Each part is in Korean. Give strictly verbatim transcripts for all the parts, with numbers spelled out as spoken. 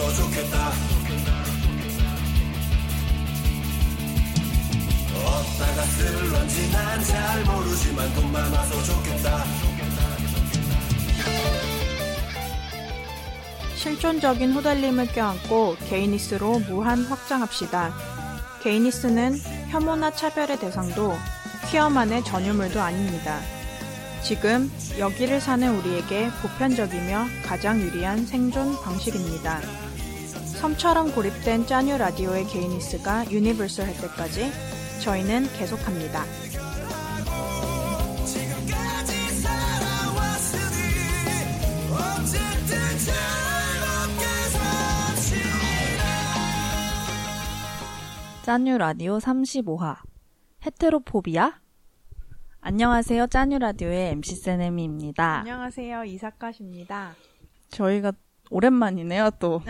있었어 좋겠다. 어디다가 쓸런지 난 잘 모르지만 돈 많아서 좋겠다. 실존적인 후달림을 껴안고 게이니스로 무한 확장합시다. 게이니스는 혐오나 차별의 대상도 퀴어만의 전유물도 아닙니다. 지금 여기를 사는 우리에게 보편적이며 가장 유리한 생존 방식입니다. 섬처럼 고립된 짜뉴 라디오의 게이니스가 유니버설 할 때까지 저희는 계속합니다. 짜뉴 라디오 삼십오 화 헤테로포비아? 안녕하세요. 짜뉴 라디오의 엠씨 세네미입니다. 안녕하세요. 이사카십니다. 저희가 오랜만이네요. 또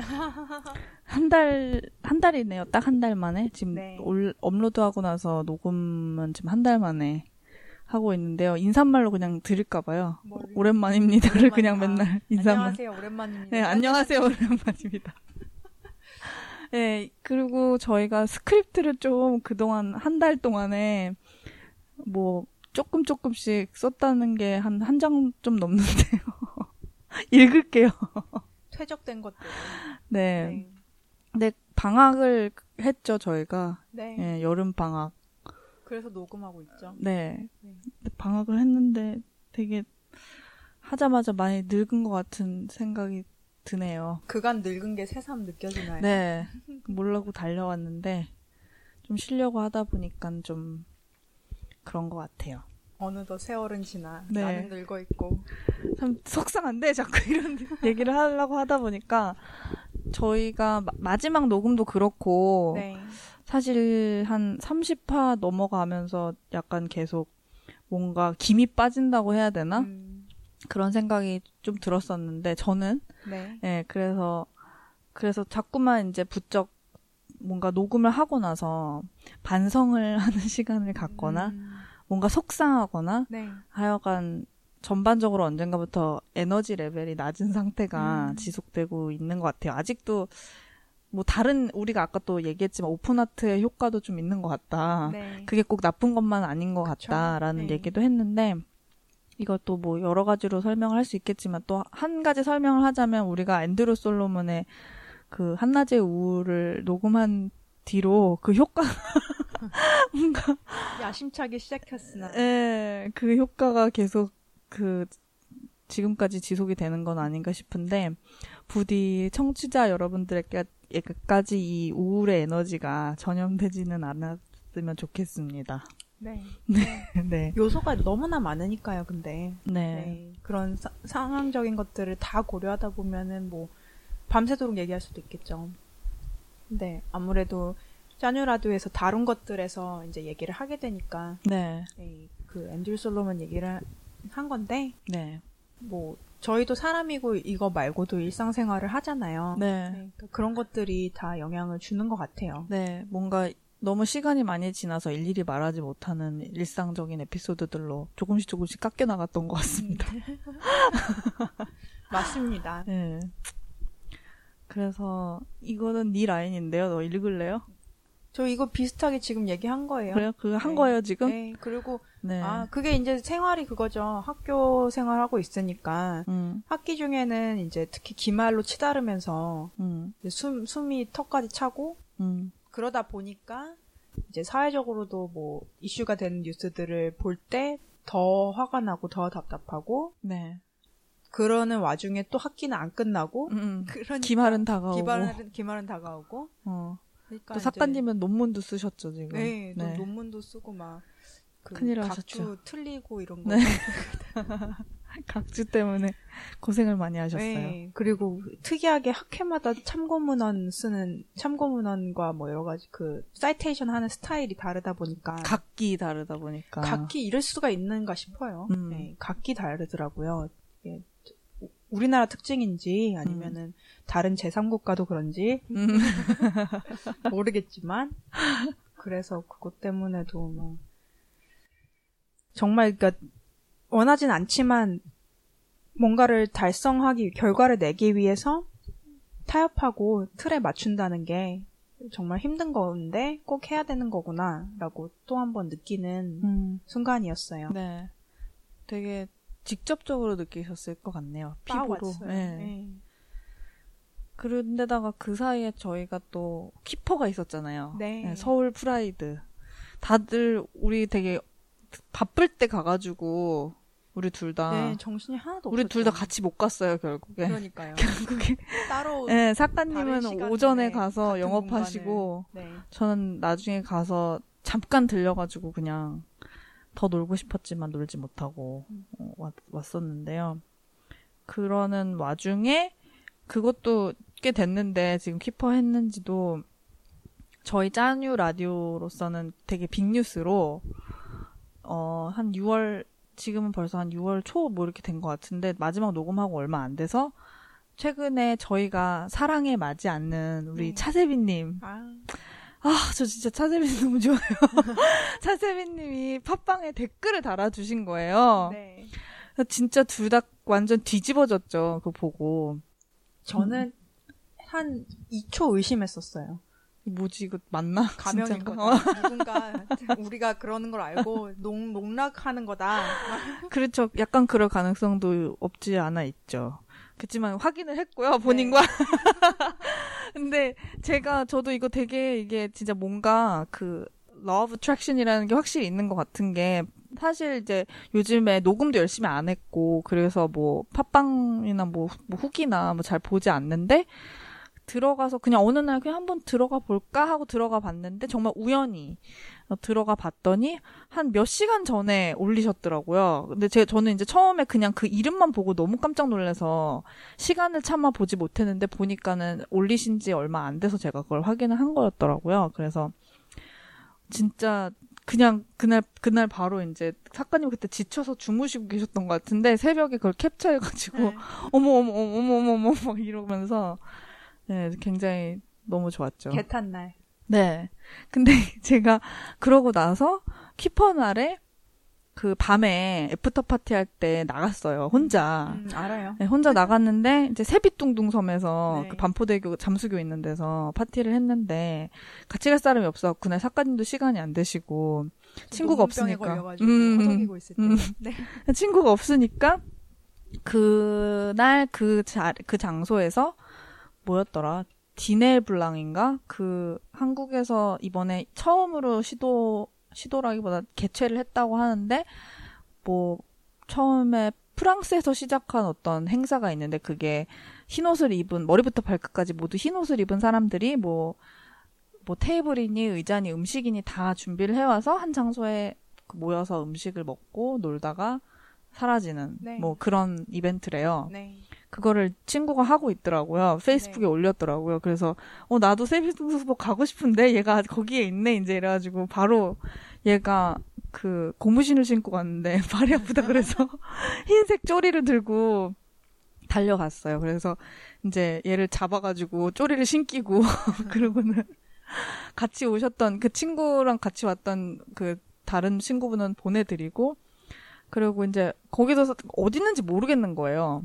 한 달, 한 달이네요. 딱 한 달 만에 지금 네. 올, 업로드하고 나서 녹음은 지금 한 달 만에 하고 있는데요. 인사말로 그냥 드릴까 봐요. 뭘... 오랜만입니다를 오랜만이다. 그냥 맨날 인사말. 안녕하세요. 오랜만입니다. 네, 안녕하세요. 오랜만입니다. 네, 그리고 저희가 스크립트를 좀 그동안 한 달 동안에 뭐 조금 조금씩 썼다는 게 한 한 장 좀 넘는데요. 읽을게요. 퇴적된 것들. 네. 네. 근데 방학을 했죠, 저희가. 네. 네, 여름 방학. 그래서 녹음하고 있죠. 네. 네. 방학을 했는데 되게 하자마자 많이 늙은 것 같은 생각이 드네요. 그간 늙은 게 새삼 느껴지나요? 네. 몰라고 달려왔는데 좀 쉬려고 하다 보니까 좀 그런 것 같아요. 어느덧 세월은 지나 네. 나는 늙어 있고 참 속상한데 자꾸 이런 얘기를 하려고 하다 보니까 저희가 마, 마지막 녹음도 그렇고 네. 사실 한 삼십 화 넘어가면서 약간 계속 뭔가 김이 빠진다고 해야 되나? 음. 그런 생각이 좀 들었었는데 저는 네. 네, 그래서 그래서 자꾸만 이제 부쩍 뭔가 녹음을 하고 나서 반성을 하는 시간을 갖거나 음. 뭔가 속상하거나 네. 하여간 전반적으로 언젠가부터 에너지 레벨이 낮은 상태가 음. 지속되고 있는 것 같아요. 아직도 뭐 다른 우리가 아까 또 얘기했지만 오픈하트의 효과도 좀 있는 것 같다. 네. 그게 꼭 나쁜 것만 아닌 것 그쵸. 같다라는 네. 얘기도 했는데 이것도 뭐 여러 가지로 설명을 할 수 있겠지만 또 한 가지 설명을 하자면 우리가 앤드루 솔로몬의 그 한낮의 우울을 녹음한 뒤로 그 효과 뭔가 야심차게 시작했으나 예, 그 효과가 계속 그 지금까지 지속이 되는 건 아닌가 싶은데 부디 청취자 여러분들에게까지 이 우울의 에너지가 전염되지는 않았으면 좋겠습니다. 네. 네. 네. 요소가 너무나 많으니까요. 근데 네. 네. 그런 사, 상황적인 것들을 다 고려하다 보면은 뭐 밤새도록 얘기할 수도 있겠죠. 네, 아무래도 짜뉴라디오에서 다룬 것들에서 이제 얘기를 하게 되니까 네, 네 그 앤드류 솔로몬 얘기를 한 건데 네, 뭐 저희도 사람이고 이거 말고도 일상생활을 하잖아요. 네, 네 그러니까 그런 것들이 다 영향을 주는 것 같아요. 네, 뭔가 너무 시간이 많이 지나서 일일이 말하지 못하는 일상적인 에피소드들로 조금씩 조금씩 깎여 나갔던 것 같습니다. 맞습니다. 네. 그래서 이거는 네 라인인데요. 너 읽을래요? 저 이거 비슷하게 지금 얘기한 거예요. 그래요? 그거 한 네. 거예요 지금? 네. 그리고 네. 아 그게 이제 생활이 그거죠. 학교 생활하고 있으니까 음. 학기 중에는 이제 특히 기말로 치다르면서 음. 이제 숨, 숨이 턱까지 차고 음. 그러다 보니까 이제 사회적으로도 뭐 이슈가 되는 뉴스들을 볼 때 더 화가 나고 더 답답하고 네. 그러는 와중에 또 학기는 안 끝나고 음, 그러니까 기말은 다가오고 기말은, 기말은 다가오고 어. 그러니까 또 작가님은 논문도 쓰셨죠 지금 네, 네. 논문도 쓰고 막 그 큰일 하셨죠. 각주 틀리고 이런 거 네. 각주 때문에 고생을 많이 하셨어요. 네, 그리고 특이하게 학회마다 참고문헌 쓰는 참고문헌과 뭐 여러 가지 그 사이테이션 하는 스타일이 다르다 보니까 각기 다르다 보니까 각기 이럴 수가 있는가 싶어요. 음. 네, 각기 다르더라고요. 예. 우리나라 특징인지 아니면은 음. 다른 제삼국가도 그런지 음. 모르겠지만 그래서 그것 때문에도 뭐 정말 그러니까 원하진 않지만 뭔가를 달성하기 결과를 내기 위해서 타협하고 틀에 맞춘다는 게 정말 힘든 건데 꼭 해야 되는 거구나 라고 또 한 번 느끼는 음. 순간이었어요. 네, 되게 직접적으로 느끼셨을 것 같네요. 피부로. 네. 네. 그런데다가 그 사이에 저희가 또 키퍼가 있었잖아요. 네. 네, 서울 프라이드. 다들 우리 되게 바쁠 때 가가지고 우리 둘 다. 네, 정신이 하나도 없었죠. 우리 둘 다 같이 못 갔어요, 결국에. 그러니까요. 결국에. 따로. 네, 사카님은 오전에 가서 영업하시고, 네. 저는 나중에 가서 잠깐 들려가지고 그냥 더 놀고 싶었지만 놀지 못하고 음. 어, 왔, 왔었는데요. 그러는 와중에 그것도 꽤 됐는데 지금 키퍼 했는지도 저희 짠유 라디오로서는 되게 빅뉴스로 어, 한 유월 지금은 벌써 한 유월 초 뭐 이렇게 된 것 같은데 마지막 녹음하고 얼마 안 돼서 최근에 저희가 사랑에 맞지 않는 우리 네. 차세빈님 아. 아, 저 진짜 차세빈 너무 좋아요. 차세빈님이 팟빵에 댓글을 달아주신 거예요. 네. 진짜 둘 다 완전 뒤집어졌죠. 그거 보고. 저는 음. 한 이 초 의심했었어요. 뭐지, 이거 맞나? 가명인 거죠. 누군가 우리가 그러는 걸 알고 농, 농락하는 거다. 그렇죠. 약간 그럴 가능성도 없지 않아 있죠. 그렇지만 확인을 했고요. 본인과. 네. 근데 제가 저도 이거 되게 이게 진짜 뭔가 그 love attraction이라는 게 확실히 있는 것 같은 게 사실 이제 요즘에 녹음도 열심히 안 했고 그래서 뭐 팟빵이나 뭐, 뭐 후기나 뭐 잘 보지 않는데 들어가서 그냥 어느 날 그냥 한번 들어가 볼까 하고 들어가 봤는데 정말 우연히 들어가 봤더니 한 몇 시간 전에 올리셨더라고요. 근데 제, 저는 이제 처음에 그냥 그 이름만 보고 너무 깜짝 놀라서 시간을 참아 보지 못했는데 보니까는 올리신 지 얼마 안 돼서 제가 그걸 확인을 한 거였더라고요. 그래서 진짜 그냥 그날, 그날 바로 이제 작가님 그때 지쳐서 주무시고 계셨던 것 같은데 새벽에 그걸 캡처해가지고 네. 어머, 어머, 어머, 어머, 어머, 어머, 막 이러면서 네, 굉장히 너무 좋았죠. 개탄 날. 네. 근데 제가 그러고 나서 키퍼 날에 그 밤에 애프터 파티 할 때 나갔어요. 혼자. 음, 알아요. 네, 혼자 나갔는데 이제 세빛둥둥 섬에서 네. 그 반포대교 잠수교 있는 데서 파티를 했는데 같이 갈 사람이 없어. 그날 사과님도 시간이 안 되시고 친구가 없으니까. 음, 있을 때. 음. 네. 친구가 없으니까 그날 그 자, 그 장소에서 뭐였더라? 디넬 블랑인가? 그 한국에서 이번에 처음으로 시도 시도라기보다 개최를 했다고 하는데 뭐 처음에 프랑스에서 시작한 어떤 행사가 있는데 그게 흰옷을 입은 머리부터 발끝까지 모두 흰옷을 입은 사람들이 뭐 뭐 테이블이니 의자니 음식이니 다 준비를 해와서 한 장소에 모여서 음식을 먹고 놀다가 사라지는 네. 뭐 그런 이벤트래요. 네. 그거를 친구가 하고 있더라고요. 페이스북에 네. 올렸더라고요. 그래서 어 나도 세빛둥둥섬 가고 싶은데 얘가 거기에 있네 이제 이래가지고 바로 얘가 그 고무신을 신고 갔는데 발이 아프다 그래서 흰색 쪼리를 들고 달려갔어요. 그래서 이제 얘를 잡아가지고 쪼리를 신기고 그러고는 같이 오셨던 그 친구랑 같이 왔던 그 다른 친구분은 보내드리고 그리고 이제 거기서 어디 있는지 모르겠는 거예요.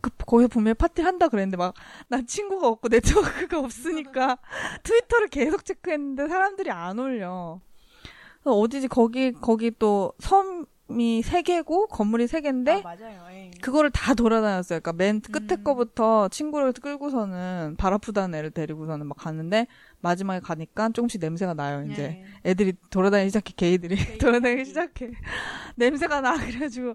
그, 거기서 분명히 파티를 한다 그랬는데, 막, 난 친구가 없고 네트워크가 없으니까, 트위터를 계속 체크했는데, 사람들이 안 올려. 그래서 어디지, 거기, 거기 또, 섬이 세 개고, 건물이 세 개인데, 아, 그거를 다 돌아다녔어요. 그러니까 맨 끝에 음. 거부터 친구를 끌고서는, 발 아프다는 애를 데리고서는 막 갔는데, 마지막에 가니까 조금씩 냄새가 나요, 이제. 예. 애들이 돌아다니기 시작해, 개이들이. 개이 돌아다니기 개이. 시작해. 냄새가 나, 그래가지고.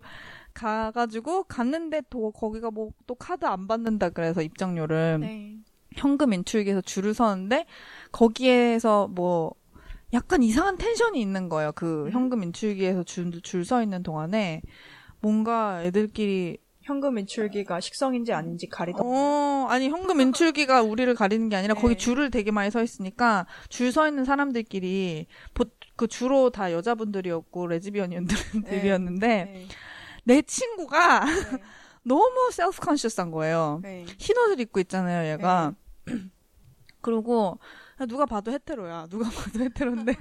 가가지고 갔는데 또 거기가 뭐 또 카드 안 받는다 그래서 입장료를 네. 현금 인출기에서 줄을 서는데 거기에서 뭐 약간 이상한 텐션이 있는 거예요. 그 현금 인출기에서 줄 줄 서 있는 동안에 뭔가 애들끼리 현금 인출기가 식성인지 아닌지 가리던 어, 아니 현금 인출기가 우리를 가리는 게 아니라 네. 거기 줄을 되게 많이 서 있으니까 줄 서 있는 사람들끼리 보, 그 주로 다 여자분들이었고 레즈비언들이었는데 네. 네. 내 친구가 네. 너무 셀프 컨셔스한 거예요. 네. 흰 옷을 입고 있잖아요, 얘가. 네. 그리고 누가 봐도 헤테로야. 누가 봐도 헤테로인데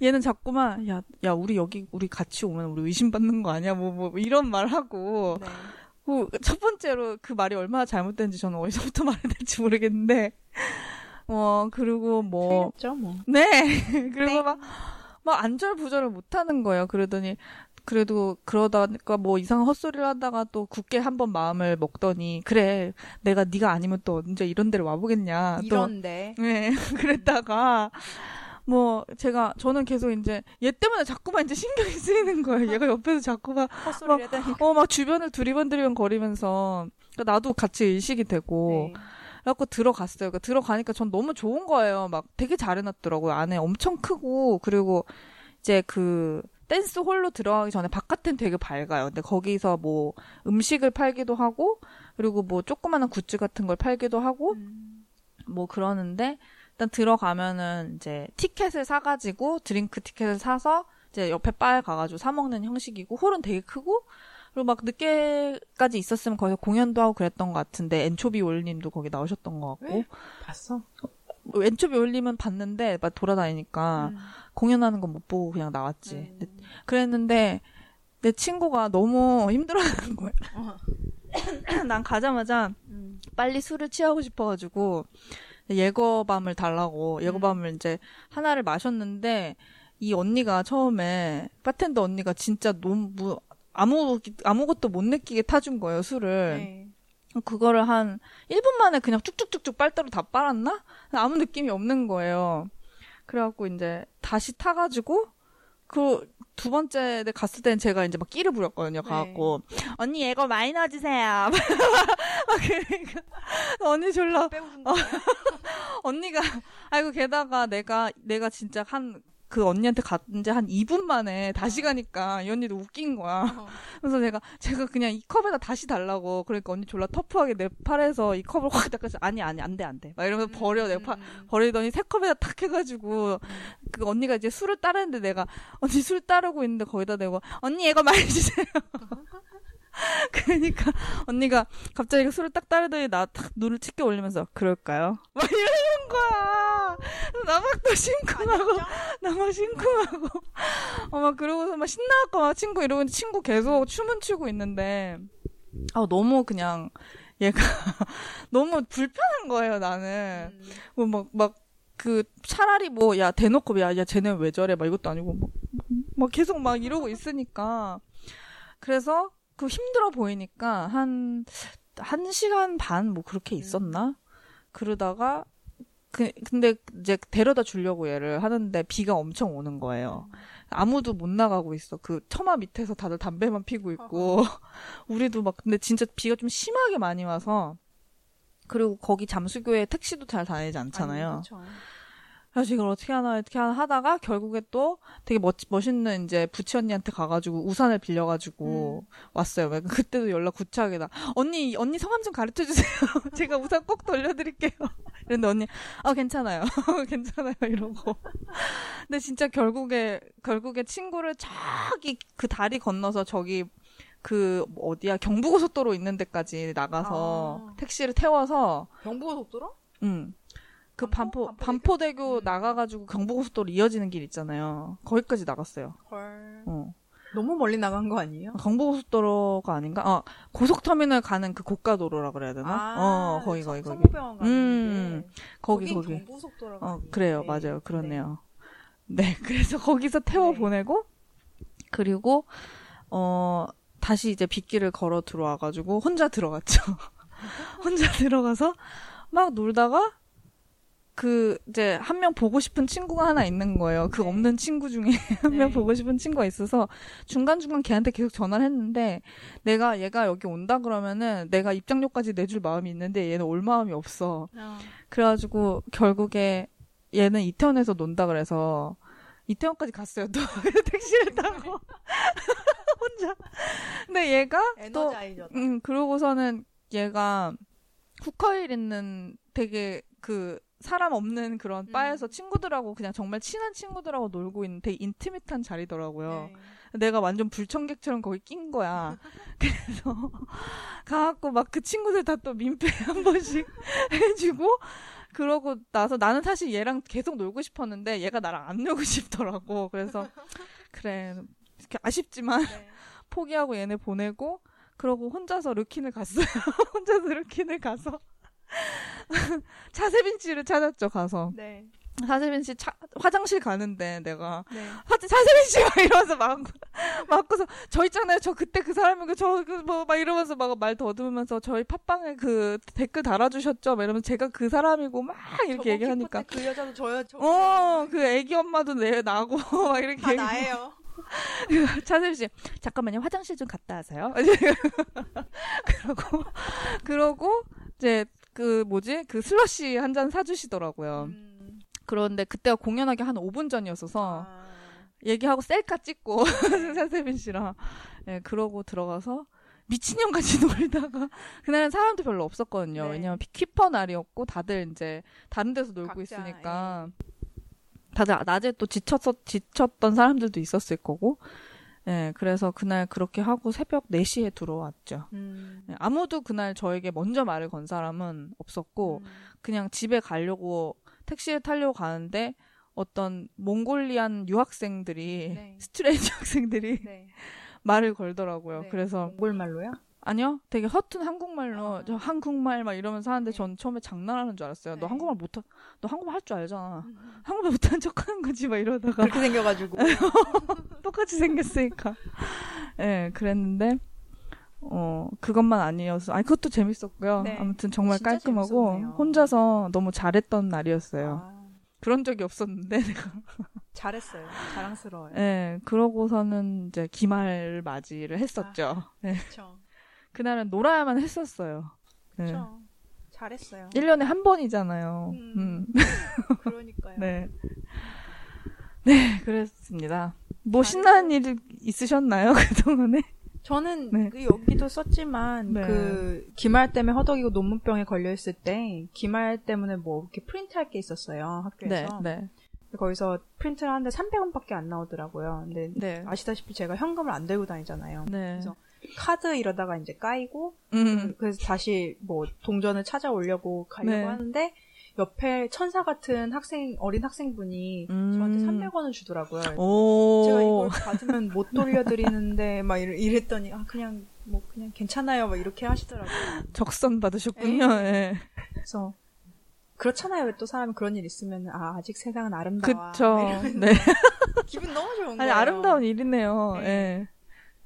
얘는 자꾸만 야, 야 우리 여기 우리 같이 오면 우리 의심받는 거 아니야? 뭐 뭐 뭐 이런 말하고 네. 그 첫 번째로 그 말이 얼마나 잘못된지 저는 어디서부터 말해야 될지 모르겠는데, 어 그리고 뭐, 뭐. 네 그리고 막 막 안절부절을 못하는 거예요. 그러더니 그래도 그러다니까 뭐 이상한 헛소리를 하다가 또 굳게 한번 마음을 먹더니 그래 내가 네가 아니면 또 언제 이런 데를 와보겠냐 이런데 네 그랬다가 뭐 제가 저는 계속 이제 얘 때문에 자꾸만 이제 신경이 쓰이는 거예요. 얘가 옆에서 자꾸만 헛소리를 하다니까 어 막 주변을 두리번두리번 거리면서 그러니까 나도 같이 의식이 되고. 네. 그래갖고 들어갔어요. 그러니까 들어가니까 전 너무 좋은 거예요. 막 되게 잘해놨더라고요. 안에 엄청 크고, 그리고 이제 그 댄스 홀로 들어가기 전에 바깥엔 되게 밝아요. 근데 거기서 뭐 음식을 팔기도 하고, 그리고 뭐 조그마한 굿즈 같은 걸 팔기도 하고, 음. 뭐 그러는데, 일단 들어가면은 이제 티켓을 사가지고, 드링크 티켓을 사서, 이제 옆에 바에 가가지고 사먹는 형식이고, 홀은 되게 크고, 그리고 막 늦게까지 있었으면 거기서 공연도 하고 그랬던 것 같은데 엔초비 올님도 거기 나오셨던 것 같고. 에? 봤어? 엔초비 올님은 봤는데 막 돌아다니니까 음. 공연하는 건 못 보고 그냥 나왔지. 음. 그랬는데 내 친구가 너무 힘들어하는 거야. 어. 난 가자마자 음. 빨리 술을 취하고 싶어가지고 예거밤을 달라고 예거밤을 음. 이제 하나를 마셨는데 이 언니가 처음에 바텐더 언니가 진짜 너무 아무, 아무것도 못 느끼게 타준 거예요, 술을. 네. 그거를 한 일 분 만에 그냥 쭉쭉쭉쭉 빨대로 다 빨았나? 아무 느낌이 없는 거예요. 그래갖고 이제 다시 타가지고, 그, 두 번째 때 갔을 땐 제가 이제 막 끼를 부렸거든요, 가갖고. 네. 언니, 얘거 많이 넣어주세요. 그러니까, 언니 졸라. 어, 언니가, 아이고, 게다가 내가, 내가 진짜 한, 그 언니한테 간 지 한 이 분 만에 다시 어. 가니까 이 언니도 웃긴 거야. 어. 그래서 제가 제가 그냥 이 컵에다 다시 달라고 그러니까 언니 졸라 터프하게 내 팔에서 이 컵을 확 닦아서 아니 아니 안 돼 안 돼 막 이러면서 음, 버려 음. 내 팔 버리더니 새 컵에다 탁 해가지고 그 언니가 이제 술을 따르는데 내가 언니 술 따르고 있는데 거기다 내고 언니 얘가 말해주세요. 그러니까 언니가 갑자기 술을 딱 따르더니 나 딱 눈을 찢게 올리면서 그럴까요? 막 이러는 거야. 나 막 또 심쿵하고 나 막 심쿵하고 어 막 그러고서 막 신나갖고 막 친구 이러고 친구 계속 춤은 추고 있는데 아 너무 그냥 얘가 너무 불편한 거예요 나는. 뭐 막 막 그 차라리 뭐 야 대놓고 야 야 쟤네 왜 저래 막 이것도 아니고 막 막 계속 막 이러고 있으니까 그래서 그 힘들어 보이니까 한 한 시간 반 뭐 그렇게 있었나 음. 그러다가 그 근데 이제 데려다 주려고 얘를 하는데 비가 엄청 오는 거예요. 음. 아무도 못 나가고 있어. 그 처마 밑에서 다들 담배만 피고 있고 우리도 막 근데 진짜 비가 좀 심하게 많이 와서 그리고 거기 잠수교에 택시도 잘 다니지 않잖아요. 아니, 그렇죠. 그래서 이걸 어떻게 하나, 어떻게 하나 하다가 결국에 또 되게 멋, 멋있는 이제 부치 언니한테 가가지고 우산을 빌려가지고 음. 왔어요. 그때도 연락 구차하게 나. 언니, 언니 성함 좀 가르쳐 주세요. 제가 우산 꼭 돌려드릴게요. 그런데 언니, 아, 괜찮아요. 괜찮아요. 이러고. 근데 진짜 결국에, 결국에 친구를 저기 그 다리 건너서 저기 그 어디야? 경부고속도로 있는 데까지 나가서 아. 택시를 태워서. 경부고속도로? 응. 그 반포, 반포 반포대교 음. 나가가지고 경부고속도로 이어지는 길 있잖아요. 거기까지 나갔어요. 헐. 어. 너무 멀리 나간 거 아니에요? 경부고속도로가 아닌가? 어, 고속터미널 가는 그 고가도로라 그래야 되나? 아, 어, 거기, 거기, 거기. 성모병원 가는 음, 게. 거기, 거기. 경부고속도로가 어, 그래요. 네. 맞아요. 그렇네요. 네. 네. 그래서 거기서 태워보내고, 네. 그리고, 어, 다시 이제 빗길을 걸어 들어와가지고, 혼자 들어갔죠. 혼자 들어가서, 막 놀다가, 그 이제 한 명 보고 싶은 친구가 하나 있는 거예요. 그 네. 없는 친구 중에 한 명 네. 보고 싶은 친구가 있어서 중간중간 걔한테 계속 전화를 했는데 내가 얘가 여기 온다 그러면은 내가 입장료까지 내줄 마음이 있는데 얘는 올 마음이 없어. 어. 그래가지고 결국에 얘는 이태원에서 논다 그래서 이태원까지 갔어요. 또 택시를 타고 혼자. 근데 얘가 또 음, 그러고서는 얘가 후커힐 있는 되게 그 사람 없는 그런 음. 바에서 친구들하고 그냥 정말 친한 친구들하고 놀고 있는 되게 인티밋한 자리더라고요. 네. 내가 완전 불청객처럼 거기 낀 거야. 그래서 가갖고 막 그 친구들 다 또 민폐 한 번씩 해주고 그러고 나서 나는 사실 얘랑 계속 놀고 싶었는데 얘가 나랑 안 놀고 싶더라고. 그래서 그래 아쉽지만 네. 포기하고 얘네 보내고 그러고 혼자서 르킨을 갔어요. 혼자서 르킨을 가서 차세빈 씨를 찾았죠. 가서. 네. 차세빈 씨 차, 화장실 가는데 내가 네. 화, 차세빈 씨가 이러면서 막 막고서 저 있잖아요. 저 그때 그 사람이고 저 그 뭐 막 이러면서 막 말 더듬으면서 저희 팟빵에 그 댓글 달아주셨죠. 막 이러면서 제가 그 사람이고 막 이렇게 얘기하니까 그 여자도 저요. 어, 그 애기 엄마도 내 나고 막 이렇게 다 나예요. 차세빈 씨 잠깐만요. 화장실 좀 갔다 하세요. 그러고 그러고 이제 그 뭐지 그 슬러시 한 잔 사주시더라고요. 음. 그런데 그때가 공연하기 한 오 분 전이었어서 아... 얘기하고 셀카 찍고 차세빈 씨랑 예, 그러고 들어가서 미친년같이 놀다가 그날은 사람도 별로 없었거든요. 네. 왜냐면 키퍼 날이었고 다들 이제 다른 데서 놀고 각자, 있으니까 예. 다들 낮에 또 지쳤어, 지쳤던 사람들도 있었을 거고 예, 그래서 그날 그렇게 하고 새벽 네 시에 들어왔죠. 음. 예, 아무도 그날 저에게 먼저 말을 건 사람은 없었고 음. 그냥 집에 가려고 택시를 타려고 가는데 어떤 몽골리안 유학생들이 네. 스트레이트 학생들이 네. 말을 걸더라고요. 네. 그래서 몽골말로요? 아니요. 되게 허튼 한국말로 아. 저 한국말 막 이러면서 하는데 네. 전 처음에 장난하는 줄 알았어요. 네. 너 한국말 못 하, 너 한국말 할 줄 알잖아. 음. 한국말 못하는 척하는 거지 막 이러다가 그렇게 생겨가지고 똑같이 생겼으니까 예 네, 그랬는데 어 그것만 아니어서 아니 그것도 재밌었고요. 네. 아무튼 정말 깔끔하고 재밌었네요. 혼자서 너무 잘했던 날이었어요. 아. 그런 적이 없었는데 내가 잘했어요. 자랑스러워요. 네, 그러고서는 이제 기말 맞이를 했었죠. 아, 네. 그렇죠. 그날은 놀아야만 했었어요. 그렇죠. 네. 잘했어요. 일 년에 한 번이잖아요. 음, 음. 그러니까요. 네. 네, 그랬습니다. 뭐 잘했어요. 신나는 일 있으셨나요 그동안에? 저는 네. 그 여기도 썼지만 네. 그 기말 때문에 허덕이고 논문병에 걸려있을 때 기말 때문에 뭐 이렇게 프린트할 게 있었어요 학교에서. 네, 네. 거기서 프린트를 하는데 삼백 원밖에 안 나오더라고요. 근데 네. 아시다시피 제가 현금을 안 들고 다니잖아요. 네. 그래서 카드 이러다가 이제 까이고 음. 그래서 다시 뭐 동전을 찾아 오려고 가려고 네. 하는데 옆에 천사 같은 학생, 어린 학생분이 음. 저한테 삼백 원을 주더라고요. 제가 이걸 받으면 못 돌려드리는데, 막 이랬더니, 아, 그냥, 뭐, 그냥 괜찮아요. 막 이렇게 하시더라고요. 적선 받으셨군요. 예. 그래서, 그렇잖아요. 왜 또 사람이 그런 일 있으면, 아, 아직 세상은 아름다워. 그쵸. 네. 기분 너무 좋은 거예요. 아니, 아름다운 일이네요. 예. 네.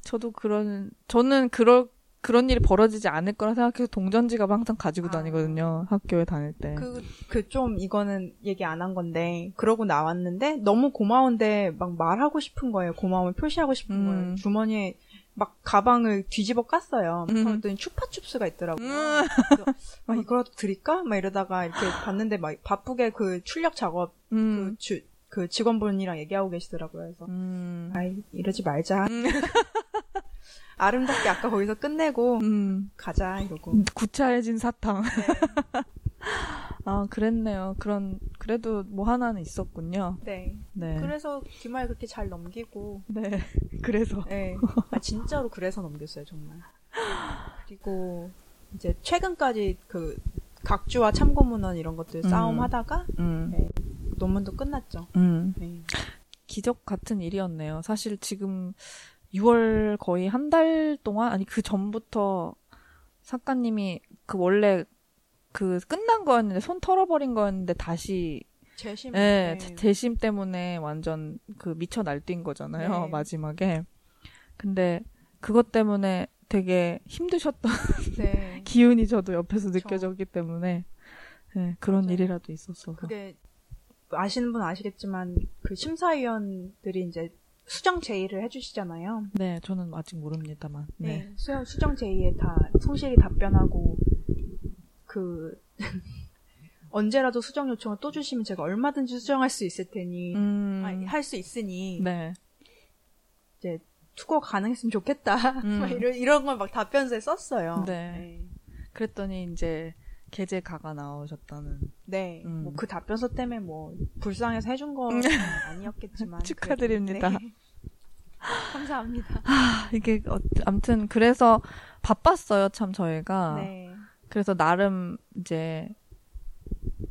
저도 그런, 저는 그럴, 그런 일이 벌어지지 않을 거라 생각해서 동전 지갑 항상 가지고 다니거든요. 아, 학교에 다닐 때. 그, 그 좀 이거는 얘기 안 한 건데 그러고 나왔는데 너무 고마운데 막 말하고 싶은 거예요. 고마움을 표시하고 싶은 음. 거예요. 주머니에 막 가방을 뒤집어 깠어요. 음. 그랬더니 추파춥스가 있더라고요. 음. 아, 이거라도 드릴까? 막 이러다가 이렇게 봤는데 막 바쁘게 그 출력 작업 음. 그, 주, 그 직원분이랑 얘기하고 계시더라고요. 그래서 음. 아이 이러지 말자. 음. 아름답게 아까 거기서 끝내고 음. 가자 이러고 구차해진 사탕. 네. 아 그랬네요. 그런 그래도 뭐 하나는 있었군요. 네. 네. 그래서 기말 그렇게 잘 넘기고. 네. 그래서. 네. 아, 진짜로 그래서 넘겼어요 정말. 그리고 이제 최근까지 그 각주와 참고문헌 이런 것들 음. 싸움하다가 음. 네. 논문도 끝났죠. 음. 네. 기적 같은 일이었네요. 사실 지금. 유월 거의 한 달 동안 아니 그 전부터 작가님이 그 원래 그 끝난 거였는데 손 털어버린 거였는데 다시 재심 네, 네. 재심 때문에 완전 그 미쳐 날뛴 거잖아요. 네. 마지막에 근데 그것 때문에 되게 힘드셨던 네. 기운이 저도 옆에서 그렇죠. 느껴졌기 때문에 네, 그런 맞아요. 일이라도 있었어서 그게 아시는 분 아시겠지만 그 심사위원들이 이제 수정 제의를 해주시잖아요. 네, 저는 아직 모릅니다만. 네, 네 수정 제의에 다 성실히 답변하고 그 언제라도 수정 요청을 또 주시면 제가 얼마든지 수정할 수 있을 테니 음... 할 수 있으니 네. 이제 투고 가능했으면 좋겠다. 음. 막 이런 이런 걸 막 답변서에 썼어요. 네. 네. 그랬더니 이제 계제가가 나오셨다는. 네, 음. 뭐 그 답변서 때문에 뭐 불쌍해서 해준 건 아니었겠지만 축하드립니다. 그래도, 네. 감사합니다. 하, 이게 어, 아무튼 그래서 바빴어요, 참 저희가. 네. 그래서 나름 이제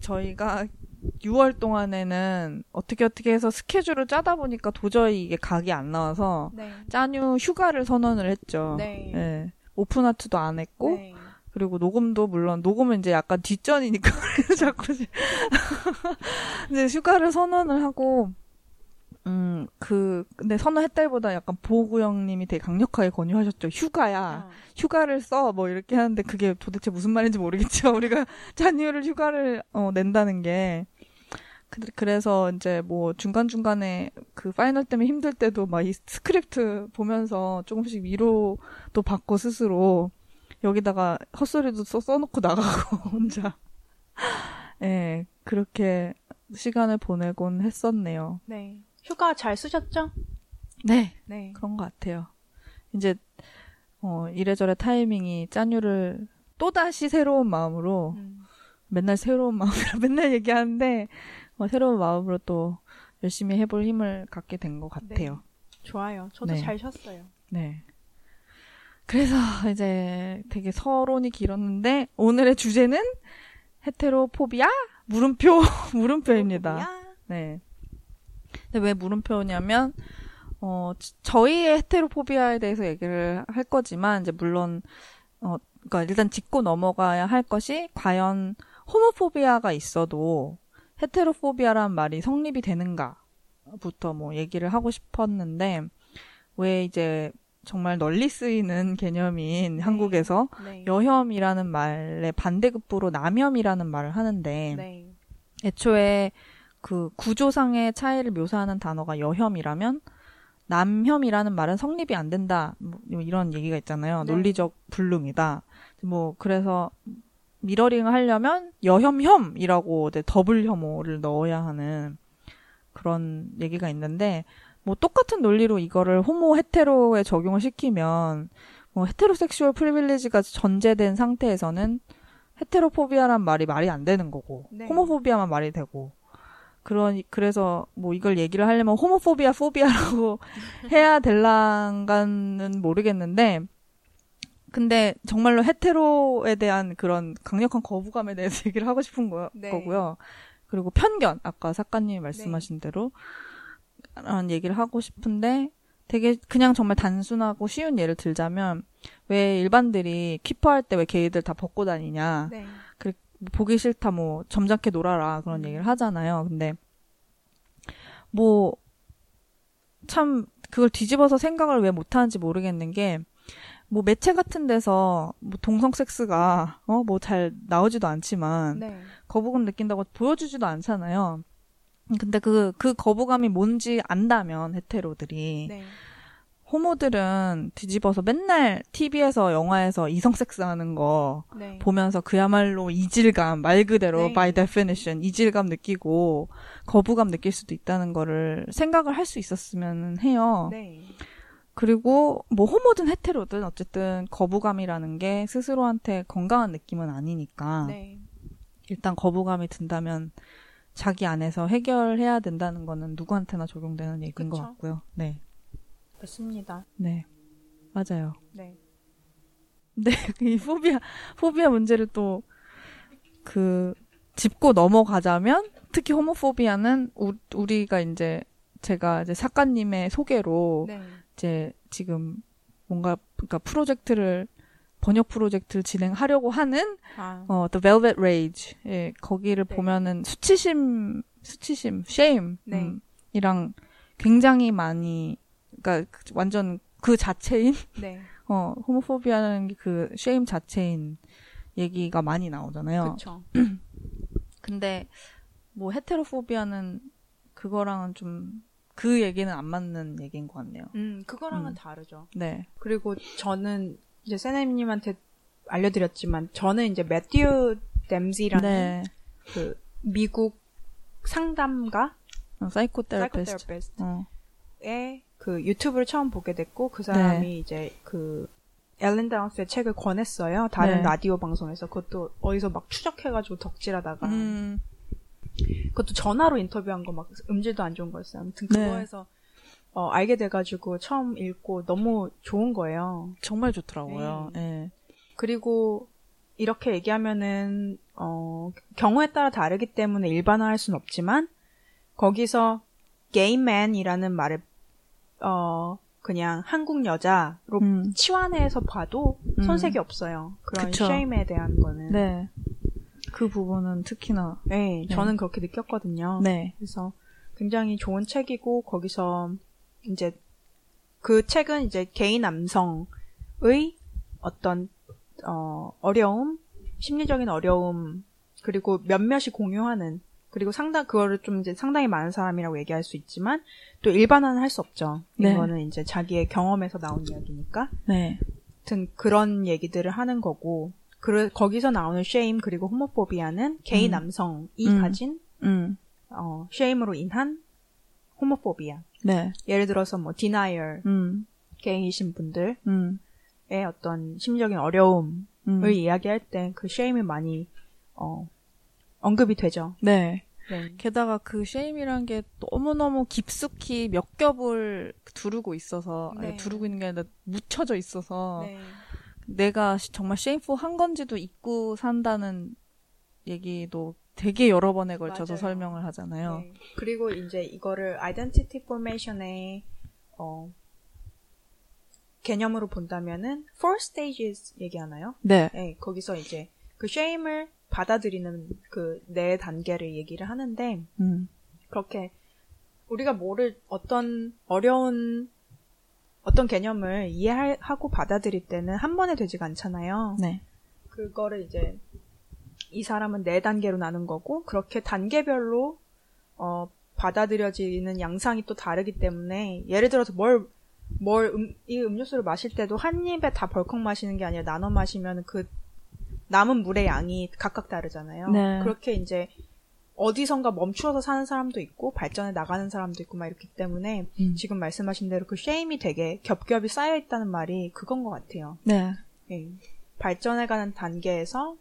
저희가 유월 동안에는 어떻게 어떻게 해서 스케줄을 짜다 보니까 도저히 이게 각이 안 나와서 네. 짠유 휴가를 선언을 했죠. 네. 네. 오픈 아트도 안 했고, 네. 그리고 녹음도 물론 녹음은 이제 약간 뒷전이니까 자꾸 이제 휴가를 선언을 하고, 음, 그 근데 선언했다기보다 약간 보구 형님이 되게 강력하게 권유하셨죠. 휴가야, 어. 휴가를 써, 뭐 이렇게 하는데 그게 도대체 무슨 말인지 모르겠지만 우리가 잔유를 휴가를 어, 낸다는 게. 그래서 이제 뭐 중간중간에 그 파이널 때문에 힘들 때도 막 이 스크립트 보면서 조금씩 위로도 받고 스스로 여기다가 헛소리도 써, 써놓고 나가고 혼자 예 네, 그렇게 시간을 보내곤 했었네요. 네. 휴가 잘 쓰셨죠? 네. 네. 그런 것 같아요. 이제 어 이래저래 타이밍이 짠유를 또다시 새로운 마음으로 음. 맨날 새로운 마음이라 맨날 얘기하는데 어, 새로운 마음으로 또 열심히 해볼 힘을 갖게 된 것 같아요. 네. 좋아요. 저도 네. 잘 쉬었어요. 네. 그래서 이제 되게 서론이 길었는데 오늘의 주제는 헤테로포비아? 물음표! 물음표입니다. 헤테로포비아? 네. 근데 왜 물음표냐면 어, 저희의 헤테로포비아에 대해서 얘기를 할 거지만 이제 물론 어, 그러니까 일단 짚고 넘어가야 할 것이 과연 호모포비아가 있어도 헤테로포비아란 말이 성립이 되는가부터 뭐 얘기를 하고 싶었는데 왜 이제 정말 널리 쓰이는 개념인 네. 한국에서 네. 여혐이라는 말의 반대급부로 남혐이라는 말을 하는데 네. 애초에 그 구조상의 차이를 묘사하는 단어가 여혐이라면 남혐이라는 말은 성립이 안 된다 뭐 이런 얘기가 있잖아요. 네. 논리적 불능이다. 뭐 그래서 미러링을 하려면 여혐혐이라고 이제 더블 혐오를 넣어야 하는 그런 얘기가 있는데 뭐 똑같은 논리로 이거를 호모 헤테로에 적용을 시키면 뭐 헤테로섹슈얼 프리빌리지가 전제된 상태에서는 헤테로포비아란 말이 말이 안 되는 거고 네. 호모포비아만 말이 되고 그런 그래서 뭐 이걸 얘기를 하려면 호모포비아 포비아라고 해야 될랑가는 모르겠는데 근데 정말로 헤테로에 대한 그런 강력한 거부감에 대해서 얘기를 하고 싶은 거, 네. 거고요. 그리고 편견, 아까 작가님이 말씀하신 네. 대로 라는 얘기를 하고 싶은데 되게 그냥 정말 단순하고 쉬운 예를 들자면 왜 일반들이 퀴퍼할 때 왜 걔들 다 벗고 다니냐. 네. 그래, 보기 싫다, 뭐 점잖게 놀아라 그런 얘기를 하잖아요. 근데 뭐 참 그걸 뒤집어서 생각을 왜 못하는지 모르겠는 게 뭐 매체 같은 데서 뭐 동성 섹스가 어 뭐 잘 나오지도 않지만 네. 거부감 느낀다고 보여주지도 않잖아요. 근데 그 그 거부감이 뭔지 안다면 헤테로들이 네. 호모들은 뒤집어서 맨날 티비에서 영화에서 이성 섹스하는 거 네. 보면서 그야말로 이질감 말 그대로 네. by definition 이질감 느끼고 거부감 느낄 수도 있다는 거를 생각을 할 수 있었으면 해요. 네. 그리고 뭐 호모든 헤테로든 어쨌든 거부감이라는 게 스스로한테 건강한 느낌은 아니니까 네. 일단 거부감이 든다면 자기 안에서 해결해야 된다는 거는 누구한테나 적용되는 얘기인 그쵸? 것 같고요. 네, 맞습니다. 네, 맞아요. 네, 네, 이 포비아 포비아 문제를 또 그 짚고 넘어가자면 특히 호모포비아는 우, 우리가 이제 제가 이제 작가님의 소개로 네. 이제 지금 뭔가 그러니까 프로젝트를 번역 프로젝트를 진행하려고 하는 아. 어 The Velvet Rage 예, 거기를 네. 보면은 수치심 수치심 shame 네. 음, 이랑 굉장히 많이 그러니까 완전 그 자체인 네. 어 호모포비아라는 게 그 shame 자체인 얘기가 많이 나오잖아요. 그렇죠. 근데 뭐 헤테로포비아는 그거랑은 좀 그 얘기는 안 맞는 얘기인 것 같네요. 음, 그거랑은 음. 다르죠. 네. 그리고 저는 이제 세나님한테 알려드렸지만 저는 이제 매튜 댐지라는 네. 그 미국 상담가, 어, 사이코테라피스트의 그 유튜브를 처음 보게 됐고 그 사람이 네. 이제 그 앨런 다운스의 책을 권했어요. 다른 네. 라디오 방송에서 그것도 어디서 막 추적해가지고 덕질하다가. 음. 그것도 전화로 인터뷰한 거 막 음질도 안 좋은 거였어요. 아무튼 그거에서 네. 어, 알게 돼가지고 처음 읽고 너무 좋은 거예요. 정말 좋더라고요. 네. 네. 그리고 이렇게 얘기하면은 어, 경우에 따라 다르기 때문에 일반화할 순 없지만 거기서 게이맨이라는 말을 어, 그냥 한국 여자로 음. 치환해서 봐도 손색이 음. 없어요. 그런 그쵸. 쉐임에 대한 거는. 네. 그 부분은 특히나. 네, 네. 저는 그렇게 느꼈거든요. 네. 그래서 굉장히 좋은 책이고, 거기서 이제 그 책은 이제 게이 남성의 어떤, 어, 어려움, 심리적인 어려움, 그리고 몇몇이 공유하는, 그리고 상당, 그거를 좀 이제 상당히 많은 사람이라고 얘기할 수 있지만, 또 일반화는 할 수 없죠. 네. 이거는 이제 자기의 경험에서 나온 이야기니까. 네. 하여튼 그런 얘기들을 하는 거고, 그, 거기서 나오는 쉐임, 그리고 호모포비아는 게이 음. 남성이 음. 가진, 음. 어, 쉐임으로 인한 호모포비아. 네. 예를 들어서 뭐, 디나이얼, 음. 게이이신 분들의 음. 어떤 심리적인 어려움을 음. 이야기할 때 그 쉐임이 많이, 어, 언급이 되죠. 네. 네. 게다가 그 쉐임이란 게 너무너무 깊숙이 몇 겹을 두르고 있어서, 네. 아니, 두르고 있는 게 아니라 묻혀져 있어서, 네. 내가 정말 쉐임풀 한 건지도 잊고 산다는 얘기도 되게 여러 번에 걸쳐서 맞아요. 설명을 하잖아요. 네. 그리고 이제 이거를 아이덴티티 포메이션의 어, 개념으로 본다면은 four stages 얘기하나요? 네. 네. 거기서 이제 그 쉐임을 받아들이는 그 네 단계를 얘기를 하는데 음. 그렇게 우리가 모를 어떤 어려운 어떤 개념을 이해하고 받아들일 때는 한 번에 되지가 않잖아요. 네. 그거를 이제 이 사람은 네 단계로 나눈 거고 그렇게 단계별로 어, 받아들여지는 양상이 또 다르기 때문에 예를 들어서 뭘 뭘 음, 이 음료수를 마실 때도 한 입에 다 벌컥 마시는 게 아니라 나눠 마시면 그 남은 물의 양이 각각 다르잖아요. 네. 그렇게 이제 어디선가 멈추어서 사는 사람도 있고 발전해 나가는 사람도 있고 막 이렇기 때문에 음. 지금 말씀하신 대로 그 쉐임이 되게 겹겹이 쌓여 있다는 말이 그건 것 같아요. 네. 네. 발전해가는 단계에서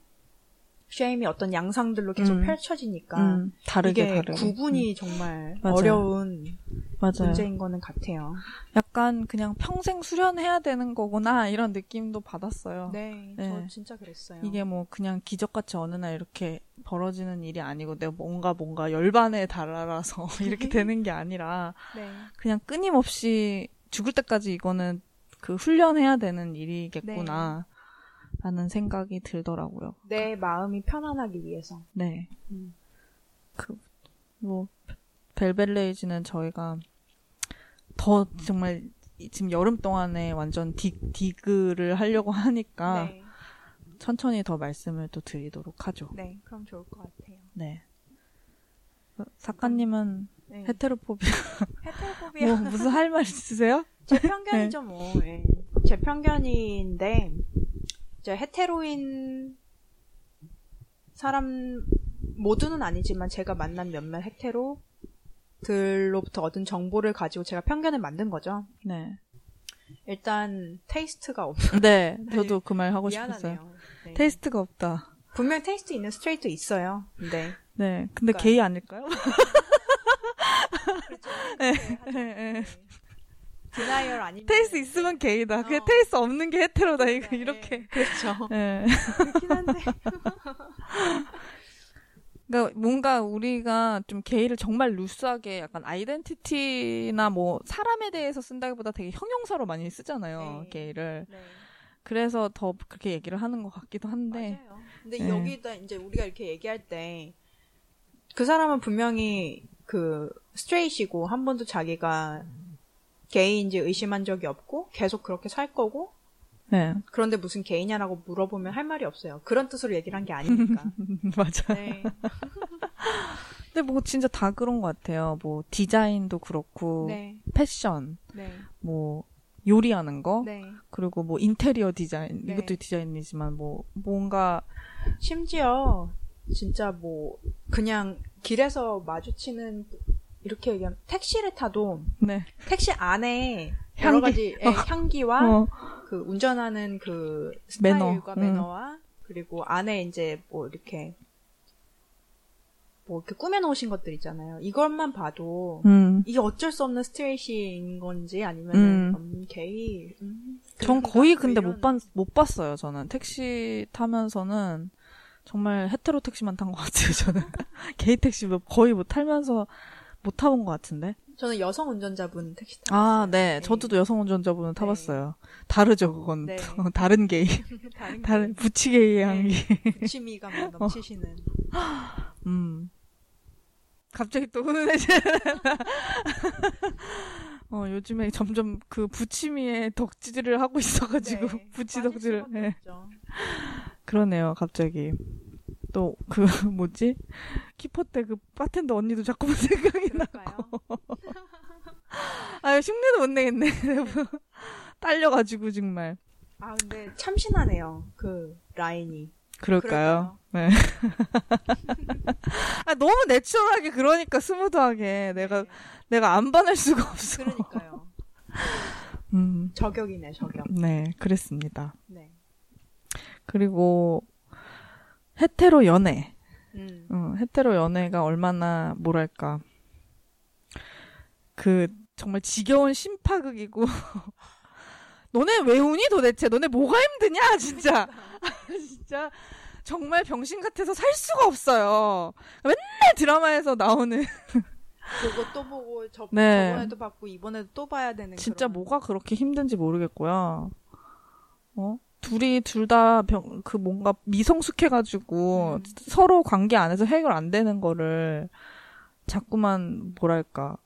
쉐임이 어떤 양상들로 계속 음. 펼쳐지니까 음. 다르게 이게 다르게. 구분이 음. 정말 맞아요. 어려운 맞아요. 문제인 거는 같아요. 약간 그냥 평생 수련해야 되는 거구나 이런 느낌도 받았어요. 네, 네. 저 진짜 그랬어요. 이게 뭐 그냥 기적같이 어느 날 이렇게 벌어지는 일이 아니고 내가 뭔가 뭔가 열반에 달아라서 이렇게 되는 게 아니라 네. 그냥 끊임없이 죽을 때까지 이거는 그 훈련해야 되는 일이겠구나. 네. 라는 생각이 들더라고요. 내 마음이 편안하기 위해서. 네. 음. 그, 뭐, 벨벳레이즈는 저희가 더 정말 지금 여름 동안에 완전 디, 디그를 하려고 하니까 네. 천천히 더 말씀을 또 드리도록 하죠. 네. 그럼 좋을 것 같아요. 네. 작가님은 네. 헤테로포비아. 헤테로포비아. 뭐, 무슨 할 말 있으세요? 제 편견이죠, 네. 뭐. 네. 제 편견인데, 이제 헤테로인 사람 모두는 아니지만 제가 만난 몇몇 헤테로들로부터 얻은 정보를 가지고 제가 편견을 만든 거죠. 네. 일단 테이스트가 없어요. 네, 저도 그 말 하고 미안하네요. 싶었어요. 네. 테이스트가 없다. 분명 테이스트 있는 스트레이트 있어요. 네. 네, 근데 그러니까. 게이 아닐까요? 그렇죠. 네. 네. 네. 디나이얼 아니면 테이스 있으면 게이다. 어. 그 테이스 없는 게 헤테로다. 이거 네, 이렇게 네, 그렇죠. 네. 그렇긴 한데. 그러니까 뭔가 우리가 좀 게이를 정말 루스하게 약간 아이덴티티나 뭐 사람에 대해서 쓴다기보다 되게 형용사로 많이 쓰잖아요. 네. 게이를. 네. 그래서 더 그렇게 얘기를 하는 것 같기도 한데. 맞아요. 근데 네. 여기다 이제 우리가 이렇게 얘기할 때 그 사람은 분명히 그 스트레이시고 한 번도 자기가 게이인지 의심한 적이 없고 계속 그렇게 살 거고 네. 그런데 무슨 게이냐라고 물어보면 할 말이 없어요. 그런 뜻으로 얘기를 한 게 아니니까. 맞아요. 네. 근데 뭐 진짜 다 그런 것 같아요. 뭐 디자인도 그렇고 네. 패션, 네. 뭐 요리하는 거, 네. 그리고 뭐 인테리어 디자인 네. 이것도 디자인이지만 뭐 뭔가 심지어 진짜 뭐 그냥 길에서 마주치는 이렇게 얘기하면 택시를 타도 네. 택시 안에 향기. 여러 가지 어. 향기와 어. 그 운전하는 그 스타일과 매너. 매너와 음. 그리고 안에 이제 뭐 이렇게 뭐 이렇게 꾸며놓으신 것들 있잖아요. 이것만 봐도 음. 이게 어쩔 수 없는 스트레이시인 건지 아니면 음. 음, 게이. 음, 전 거의 근데 못 봤 못 봤어요. 저는 택시 타면서는. 정말 헤테로 택시만 탄 것 같아요. 저는 게이 택시 거의 못 타면서 못 타본 것 같은데. 저는 여성 운전자분 택시 타봤어요. 아, 네. 네. 저도 여성 운전자분은 타봤어요. 네. 다르죠, 그건. 네. 다른 게이. 다른, 다른 부치게이의 향기. 네. 부치미가 막 넘치시는. 음. 갑자기 또 훈훈해지는. 어, 요즘에 점점 그 부치미에 덕질을 하고 있어가지고. 네. 부치 덕질을. 네. 그러네요, 갑자기. 또, 그, 뭐지? 키퍼 때 그 바텐더 언니도 자꾸만 생각이 나고. 아, 흉내도 못 내겠네. 딸려가지고, 정말. 아, 근데 참신하네요. 그, 라인이. 그럴까요? 그럴까요? 네. 아, 너무 내추럴하게, 그러니까 스무드하게. 내가, 네. 내가 안 반할 수가 없어. 그러니까요. 음. 저격이네, 저격. 네, 그랬습니다. 네. 그리고, 헤테로 연애. 음. 어, 헤테로 연애가 얼마나, 뭐랄까. 그, 정말 지겨운 심파극이고. 너네 왜 우니 도대체? 너네 뭐가 힘드냐, 진짜. 진짜. 정말 병신 같아서 살 수가 없어요. 맨날 드라마에서 나오는. 그거 또 보고, 저, 네. 저번에도 봤고, 이번에도 또 봐야 되는. 진짜 그런... 뭐가 그렇게 힘든지 모르겠고요. 어? 둘이 둘 다 병, 그 뭔가 미성숙해가지고 음. 서로 관계 안에서 해결 안 되는 거를 자꾸만 뭐랄까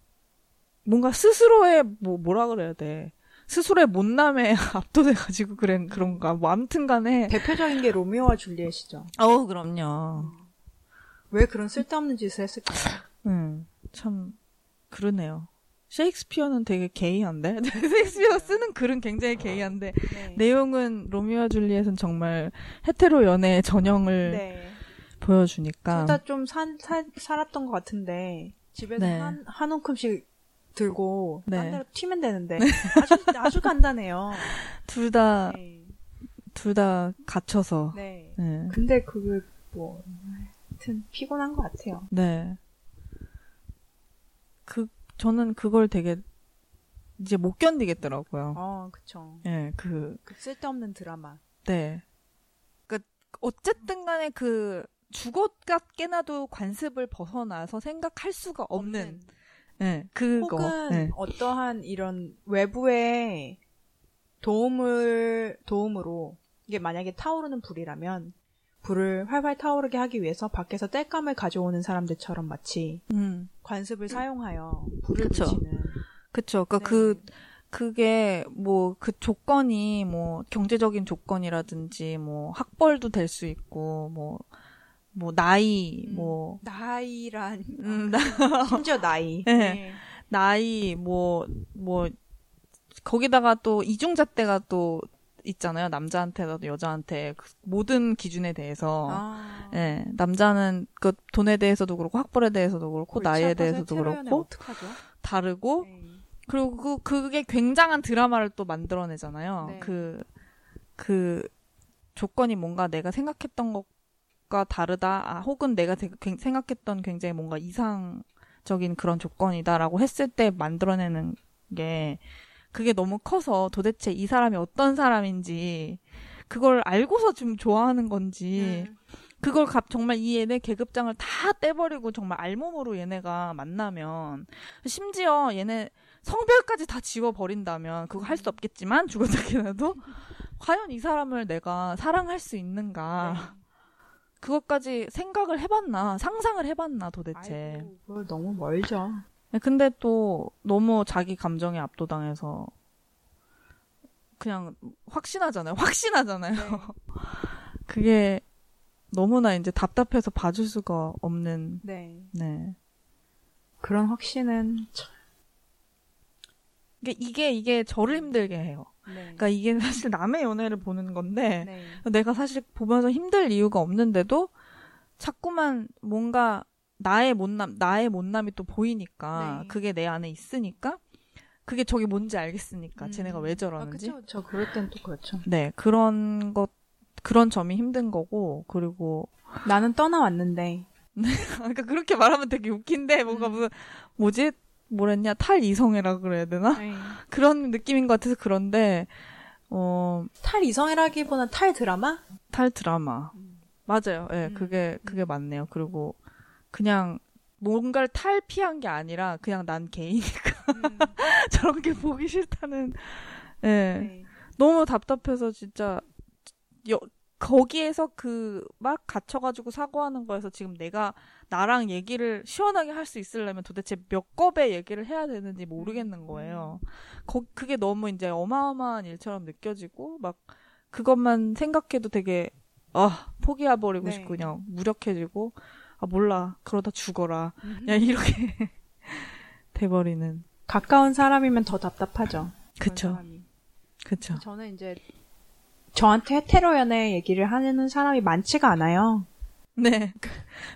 뭔가 스스로의 뭐 뭐라 그래야 돼 스스로의 못남에 압도돼가지고 그런 그런가 뭐 아무튼간에 대표적인 게 로미오와 줄리엣이죠. 어우 그럼요. 음. 왜 그런 쓸데없는 짓을 했을까? 음, 참 그러네요. 셰익스피어는 되게 게이한데? 셰익스피어가 쓰는 글은 굉장히 게이한데 네. 내용은 로미오와 줄리엣은 정말 헤테로 연애의 전형을 네. 보여주니까 둘 다 좀 살았던 것 같은데 집에서 네. 한, 한 움큼씩 들고 네. 딴 데로 튀면 되는데 아주, 아주 간단해요. 둘 다 둘 다 네. 갇혀서 네. 네. 근데 그게 뭐 하여튼 피곤한 것 같아요. 네. 그 저는 그걸 되게 이제 못 견디겠더라고요. 어, 그쵸. 예, 그, 그 쓸데없는 드라마. 네. 그러니까 어쨌든 간에 그 주거같게나도 관습을 벗어나서 생각할 수가 없는, 없는. 예, 그거. 혹은 예. 어떠한 이런 외부의 도움을 도움으로 이게 만약에 타오르는 불이라면. 불을 활활 타오르게 하기 위해서 밖에서 땔감을 가져오는 사람들처럼 마치 음. 관습을 사용하여 불을 그쵸. 붙이는. 그쵸. 그러니까 네. 그 그게 뭐 그 조건이 뭐 경제적인 조건이라든지 뭐 학벌도 될 수 있고 뭐 뭐 나이 음, 뭐 나이란 음, 나... 심지어 나이. 네. 네. 나이 뭐 뭐 거기다가 또 이중잣대가 또 있잖아요. 남자한테라도 여자한테 그 모든 기준에 대해서 아. 예, 남자는 그 돈에 대해서도 그렇고 학벌에 대해서도 그렇고 나이에 대해서도 그렇고 다르고 에이. 그리고 그, 그게 굉장한 드라마를 또 만들어내잖아요. 네. 그, 그 조건이 뭔가 내가 생각했던 것과 다르다 아, 혹은 내가 되, 생각했던 굉장히 뭔가 이상적인 그런 조건이다라고 했을 때 만들어내는 게 그게 너무 커서 도대체 이 사람이 어떤 사람인지 그걸 알고서 좀 좋아하는 건지 음. 그걸 갑 정말 이 얘네 계급장을 다 떼버리고 정말 알몸으로 얘네가 만나면 심지어 얘네 성별까지 다 지워버린다면 그거 할 수 없겠지만 죽어자기라도 과연 이 사람을 내가 사랑할 수 있는가 네. 그것까지 생각을 해봤나 상상을 해봤나 도대체 아이고, 그걸 너무 멀죠. 근데 또 너무 자기 감정에 압도당해서 그냥 확신하잖아요. 확신하잖아요. 네. 그게 너무나 이제 답답해서 봐줄 수가 없는. 네. 네. 그런 확신은 참. 이게 이게 이게 저를 힘들게 해요. 네. 그러니까 이게 사실 남의 연애를 보는 건데 네. 내가 사실 보면서 힘들 이유가 없는데도 자꾸만 뭔가. 나의 못남, 나의 못남이 또 보이니까, 네. 그게 내 안에 있으니까, 그게 저게 뭔지 알겠으니까, 음. 쟤네가 왜 저러는지. 아, 그쵸, 저 그럴 땐 또 그렇죠. 네, 그런 것, 그런 점이 힘든 거고, 그리고. 나는 떠나왔는데. 그러니까 그렇게 말하면 되게 웃긴데, 뭔가 음. 뭐, 뭐지? 뭐랬냐? 탈이성애라 그래야 되나? 에이. 그런 느낌인 것 같아서 그런데, 어. 탈이성애라기보단 탈드라마? 탈드라마. 음. 맞아요. 예, 네, 음. 그게, 그게 맞네요. 그리고, 그냥 뭔가를 탈피한 게 아니라 그냥 난 개이니까 음. 저런 게 보기 싫다는 예 네. 네. 너무 답답해서 진짜 여, 거기에서 그 막 갇혀가지고 사고하는 거에서 지금 내가 나랑 얘기를 시원하게 할 수 있으려면 도대체 몇 겁의 얘기를 해야 되는지 모르겠는 거예요. 거, 그게 너무 이제 어마어마한 일처럼 느껴지고 막 그것만 생각해도 되게 아 포기해버리고 네. 싶고 그냥 무력해지고 아 몰라 그러다 죽어라 그냥 이렇게 돼버리는. 가까운 사람이면 더 답답하죠. 그쵸. 그쵸. 저는 이제 저한테 헤테로 연애 얘기를 하는 사람이 많지가 않아요. 네.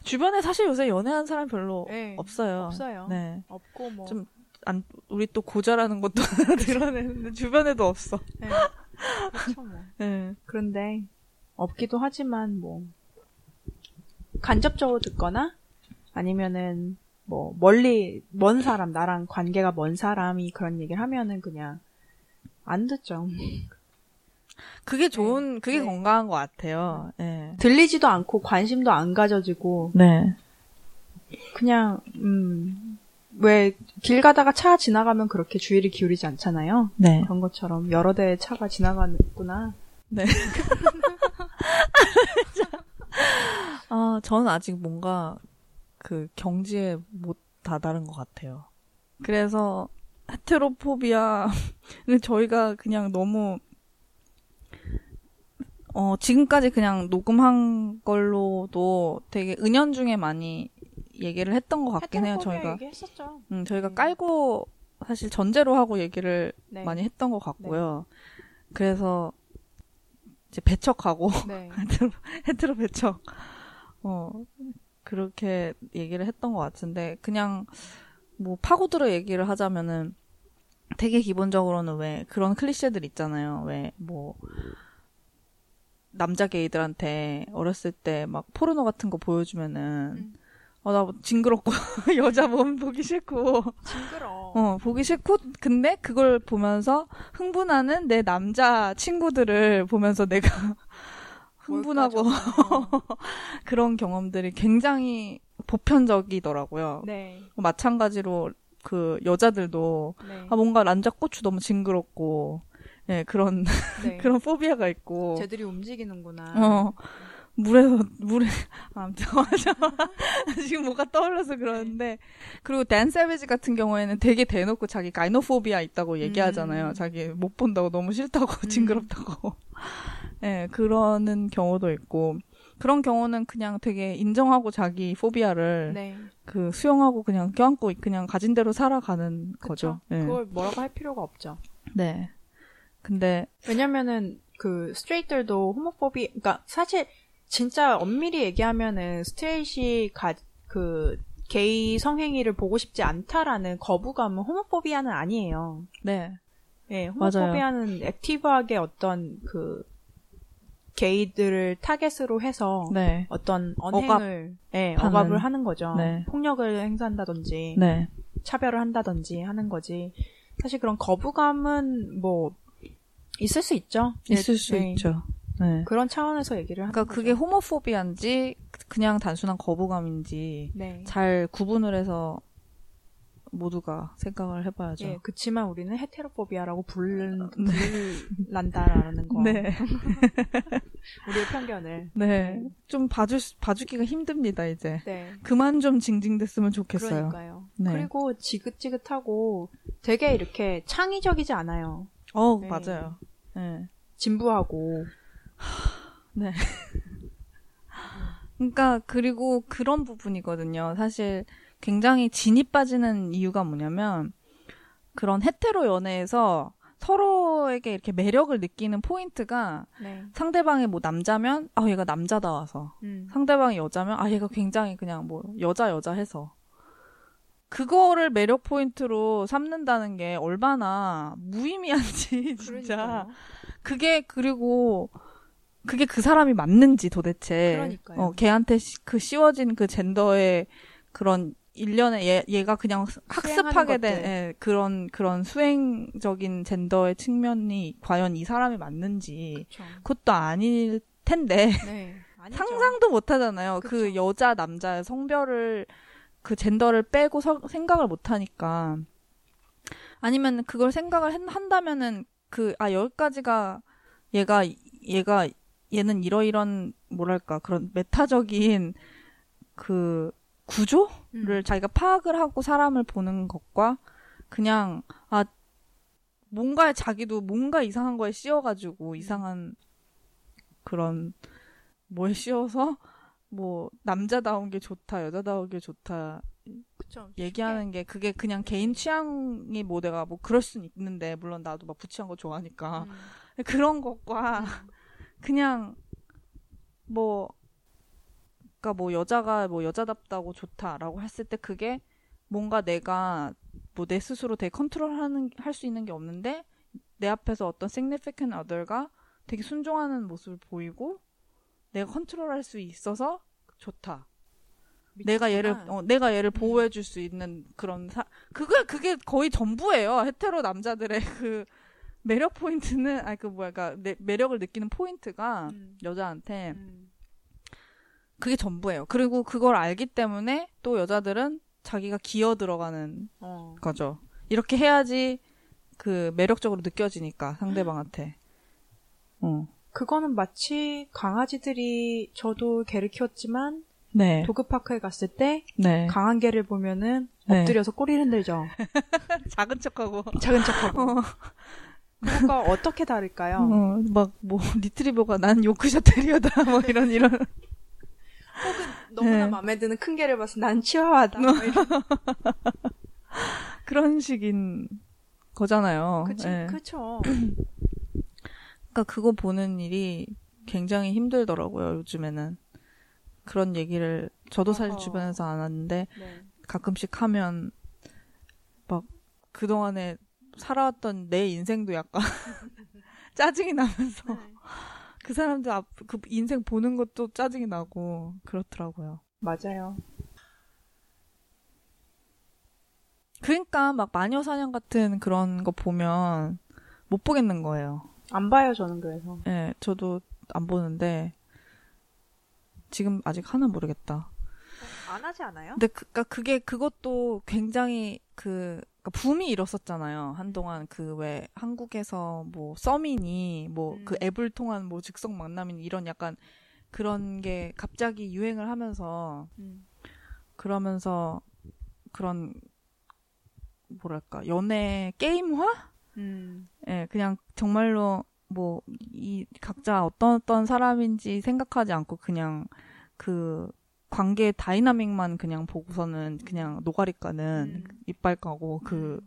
주변에 사실 요새 연애하는 사람 별로 네, 없어요. 없어요. 네. 없고 뭐. 좀 안, 우리 또 고자라는 것도 드러내는데 주변에도 없어. 네. 그렇죠 뭐. 네. 그런데 없기도 하지만 뭐 간접적으로 듣거나 아니면은 뭐 멀리 먼 사람 나랑 관계가 먼 사람이 그런 얘기를 하면은 그냥 안 듣죠. 그게 좋은 네. 그게 네. 건강한 것 같아요. 네. 들리지도 않고 관심도 안 가져지고 네. 그냥 음, 왜 길 가다가 차 지나가면 그렇게 주의를 기울이지 않잖아요. 네. 그런 것처럼 여러 대의 차가 지나갔구나. 네. 아, 저는 아직 뭔가 그 경지에 못 다다른 것 같아요. 그래서 헤테로포비아 저희가 그냥 너무 어, 지금까지 그냥 녹음한 걸로도 되게 은연중에 많이 얘기를 했던 것 같긴 해요. 저희가 얘기했었죠. 음, 저희가 네. 깔고 사실 전제로 하고 얘기를 네. 많이 했던 것 같고요. 네. 그래서 이제 배척하고 네. 헤트로, 헤트로 배척 어, 그렇게 얘기를 했던 것 같은데 그냥 뭐 파고들어 얘기를 하자면은 되게 기본적으로는 왜 그런 클리셰들 있잖아요. 왜 뭐 남자 게이들한테 어렸을 때 막 포르노 같은 거 보여주면은 음. 어, 나 징그럽고 여자 몸 보기 싫고 징그러워. 어, 보기 싫고 근데 그걸 보면서 흥분하는 내 남자 친구들을 보면서 내가 흥분하고 그런 경험들이 굉장히 보편적이더라고요. 네. 마찬가지로 그 여자들도 네. 아, 뭔가 남자 고추 너무 징그럽고 예, 그런, 네. 그런 포비아가 있고. 쟤들이 움직이는구나. 어. 물에서, 물에, 아무튼, 맞아. 지금 뭐가 떠올라서 그러는데. 네. 그리고 댄 세베지 같은 경우에는 되게 대놓고 자기 가이노포비아 있다고 얘기하잖아요. 음. 자기 못 본다고 너무 싫다고, 음. 징그럽다고. 예, 네, 그러는 경우도 있고. 그런 경우는 그냥 되게 인정하고 자기 포비아를 네. 그 수용하고 그냥 껴안고 그냥 가진 대로 살아가는 그쵸? 거죠. 네. 그걸 뭐라고 할 필요가 없죠. 네. 근데 왜냐면은 그 스트레이트들도 호모포비 그러니까 사실 진짜 엄밀히 얘기하면은 스트레이트이 가, 그 게이 성행위를 보고 싶지 않다라는 거부감은 호모포비아는 아니에요. 네. 예, 네, 호모포비아는 맞아요. 액티브하게 어떤 그 게이들을 타겟으로 해서 네. 어떤 언행을 억압, 예, 억압을 하는 거죠. 네. 폭력을 행사한다든지 네. 차별을 한다든지 하는 거지. 사실 그런 거부감은 뭐 있을 수 있죠. 있을 네, 수 네. 있죠. 네. 그런 차원에서 얘기를 하는 그러니까 그게 거죠. 호모포비아인지 그냥 단순한 거부감인지 네. 잘 구분을 해서 모두가 생각을 해봐야죠. 네, 그치만 우리는 헤테로포비아라고 불른, 네. 불난다라는 거. 네. 우리의 편견을. 네. 네. 좀 봐주, 봐주기가 힘듭니다, 이제. 네. 그만 좀 징징댔으면 좋겠어요. 그러니까요. 네. 그리고 지긋지긋하고 되게 이렇게 창의적이지 않아요. 어, 네. 맞아요. 네. 진부하고. 네. 그러니까 그리고 그런 부분이거든요. 사실 굉장히 진이 빠지는 이유가 뭐냐면 그런 헤테로 연애에서 서로에게 이렇게 매력을 느끼는 포인트가 네. 상대방이 뭐 남자면 아 얘가 남자다워서 음. 상대방이 여자면 아 얘가 굉장히 그냥 뭐 여자 여자 해서 그거를 매력 포인트로 삼는다는 게 얼마나 무의미한지 진짜 그러니까요. 그게 그리고 그게 그 사람이 맞는지 도대체 그러니까요. 어, 걔한테 그 씌워진 그 젠더의 그런 일련의 얘, 얘가 그냥 학습하게 된 예, 그런 그런 수행적인 젠더의 측면이 과연 이 사람이 맞는지 그쵸. 그것도 아닐 텐데 네, 상상도 못 하잖아요. 그쵸. 그 여자 남자의 성별을 그 젠더를 빼고 서, 생각을 못하니까. 아니면 그걸 생각을 했, 한다면은 그, 아, 여기까지가 얘가, 얘가, 얘는 이러이런, 뭐랄까, 그런 메타적인 그 구조를 음. 자기가 파악을 하고 사람을 보는 것과 그냥, 아, 뭔가에 자기도 뭔가 이상한 거에 씌워가지고 이상한 그런, 뭘 씌워서 뭐, 남자다운 게 좋다, 여자다운 게 좋다. 그쵸, 얘기하는 게 그게 그냥 개인 취향이 뭐 내가 뭐 그럴 순 있는데 물론 나도 막 부치한 거 좋아하니까 음. 그런 것과 음. 그냥 뭐 그러니까 뭐 여자가 뭐 여자답다고 좋다라고 했을 때 그게 뭔가 내가 뭐 내 스스로 되게 컨트롤하는 할 수 있는 게 없는데 내 앞에서 어떤 significant other가 되게 순종하는 모습을 보이고 내가 컨트롤할 수 있어서 좋다. 미치구나. 내가 얘를 어, 내가 얘를 보호해 줄 수 있는 그런 사 그게 그게 거의 전부예요. 헤테로 남자들의 그 매력 포인트는 아니 그 뭐야 그러니까 내, 매력을 느끼는 포인트가 음. 여자한테 음. 그게 전부예요. 그리고 그걸 알기 때문에 또 여자들은 자기가 기어 들어가는 어. 거죠. 이렇게 해야지 그 매력적으로 느껴지니까 상대방한테. 어. 그거는 마치 강아지들이 저도 개를 키웠지만 네. 도그파크에 갔을 때 네. 강한 개를 보면은 엎드려서 네. 꼬리를 흔들죠. 작은 척하고. 작은 척하고. 어. 그거가 어떻게 다를까요? 어, 막 뭐 리트리버가 난 요크셔 테리어다 뭐 이런 이런. 혹은 너무나 네. 마음에 드는 큰 개를 봐서 난 치와와다. 뭐 이런. 그런 식인 거잖아요. 그치, 네. 그쵸. 그러니까 그거 보는 일이 굉장히 힘들더라고요 요즘에는. 그런 얘기를 저도 사실 어허. 주변에서 안 하는데 네. 가끔씩 하면 막 그동안에 살아왔던 내 인생도 약간 짜증이 나면서 네. 그 사람들 앞, 그 인생 보는 것도 짜증이 나고 그렇더라고요. 맞아요. 그러니까 막 마녀사냥 같은 그런 거 보면 못 보겠는 거예요. 안 봐요 저는 그래서. 네, 저도 안 보는데 지금 아직 하나 모르겠다. 안 하지 않아요? 근데 그, 그러니까 그게 그것도 굉장히 그 그러니까 붐이 일었었잖아요. 한동안 그 왜 한국에서 뭐 서민이 뭐 그 음. 앱을 통한 뭐 즉석 만남이니 이런 약간 그런 게 갑자기 유행을 하면서 음. 그러면서 그런 뭐랄까 연애 게임화? 예, 음. 네, 그냥 정말로. 뭐, 이, 각자 어떤 어떤 사람인지 생각하지 않고 그냥 그 관계의 다이나믹만 그냥 보고서는 그냥 노가리 까는 음. 이빨 까고 그,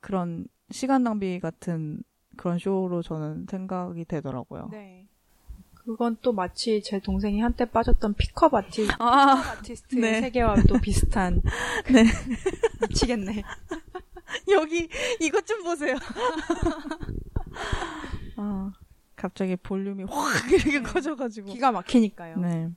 그런 시간 낭비 같은 그런 쇼로 저는 생각이 되더라고요. 네. 그건 또 마치 제 동생이 한때 빠졌던 픽업 아티, 아, 픽업 아티스트의 네. 세계와 또 비슷한. 네. 미치겠네. 여기, 이것 좀 보세요. 아, 갑자기 볼륨이 확 이렇게 네. 커져가지고 기가 막히니까요. 네.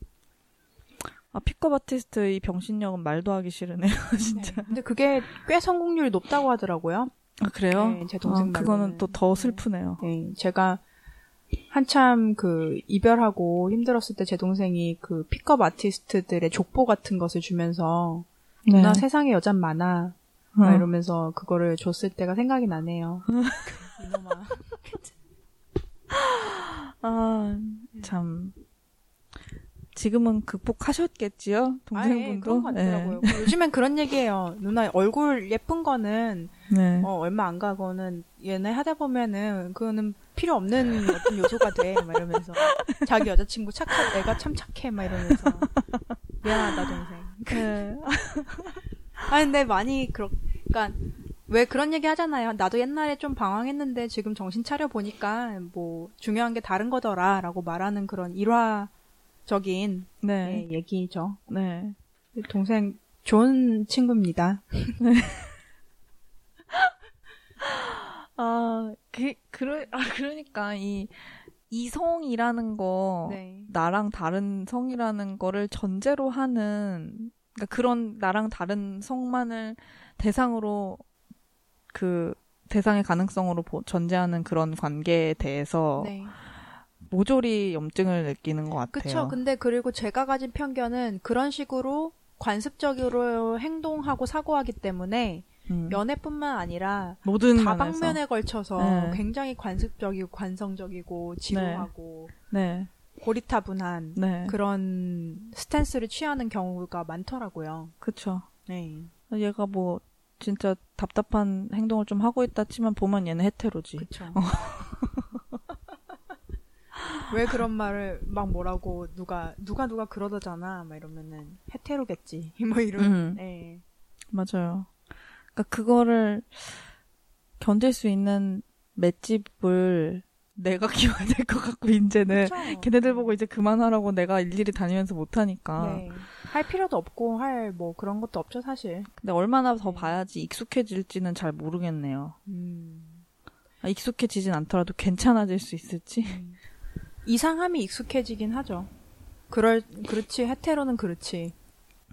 아 픽업 아티스트 이 병신력은 말도 하기 싫으네요, 진짜. 네. 근데 그게 꽤 성공률이 높다고 하더라고요. 아 그래요? 네, 제 동생 아, 그거는 또 더 슬프네요. 네. 네, 제가 한참 그 이별하고 힘들었을 때 제 동생이 그 픽업 아티스트들의 족보 같은 것을 주면서 네. 나 세상에 여잔 많아 어. 막 이러면서 그거를 줬을 때가 생각이 나네요. 이놈아. 아, 참. 지금은 극복하셨겠지요? 동생분도? 아, 예, 그런 것 같더라고요. 예. 요즘엔 그런 얘기예요. 누나 얼굴 예쁜 거는 네. 어, 얼마 안 가고는 얘네 하다 보면은 그거는 필요 없는 어떤 요소가 돼. 막 이러면서 자기 여자친구 착해. 애가 참 착해. 막 이러면서 미안하다 동생. 네. 아니 근데 많이 그렇 그러니까 왜 그런 얘기 하잖아요. 나도 옛날에 좀 방황했는데 지금 정신 차려 보니까 뭐 중요한 게 다른 거더라 라고 말하는 그런 일화적인 네. 예, 얘기죠. 네. 동생 좋은 친구입니다. 네. 아, 그, 그러, 아, 그러니까 이 이성이라는 거 네. 나랑 다른 성이라는 거를 전제로 하는 그러니까 그런 나랑 다른 성만을 대상으로 그 대상의 가능성으로 전제하는 그런 관계에 대해서 네. 모조리 염증을 느끼는 것 같아요. 그렇죠. 근데 그리고 제가 가진 편견은 그런 식으로 관습적으로 행동하고 사고하기 때문에 음. 연애뿐만 아니라 모든 다방면에 걸쳐서 네. 굉장히 관습적이고 관성적이고 지루하고 네. 네. 고리타분한 네. 그런 스탠스를 취하는 경우가 많더라고요. 그렇죠. 네. 얘가 뭐 진짜 답답한 행동을 좀 하고 있다 치면 보면 얘는 헤테로지. 그렇죠. 왜 그런 말을 막 뭐라고 누가 누가 누가 그러더잖아 막 이러면은 헤테로겠지 뭐 이런. 음. 네. 맞아요. 그러니까 그거를 견딜 수 있는 맷집을 내가 키워야 될 것 같고 이제는 그렇죠. 걔네들 보고 이제 그만하라고 내가 일일이 다니면서 못하니까 네. 할 필요도 없고 할 뭐 그런 것도 없죠 사실. 근데 얼마나 더 봐야지 익숙해질지는 잘 모르겠네요. 음. 아, 익숙해지진 않더라도 괜찮아질 수 있을지. 음. 이상함이 익숙해지긴 하죠. 그럴 그렇지 헤테로는 그렇지.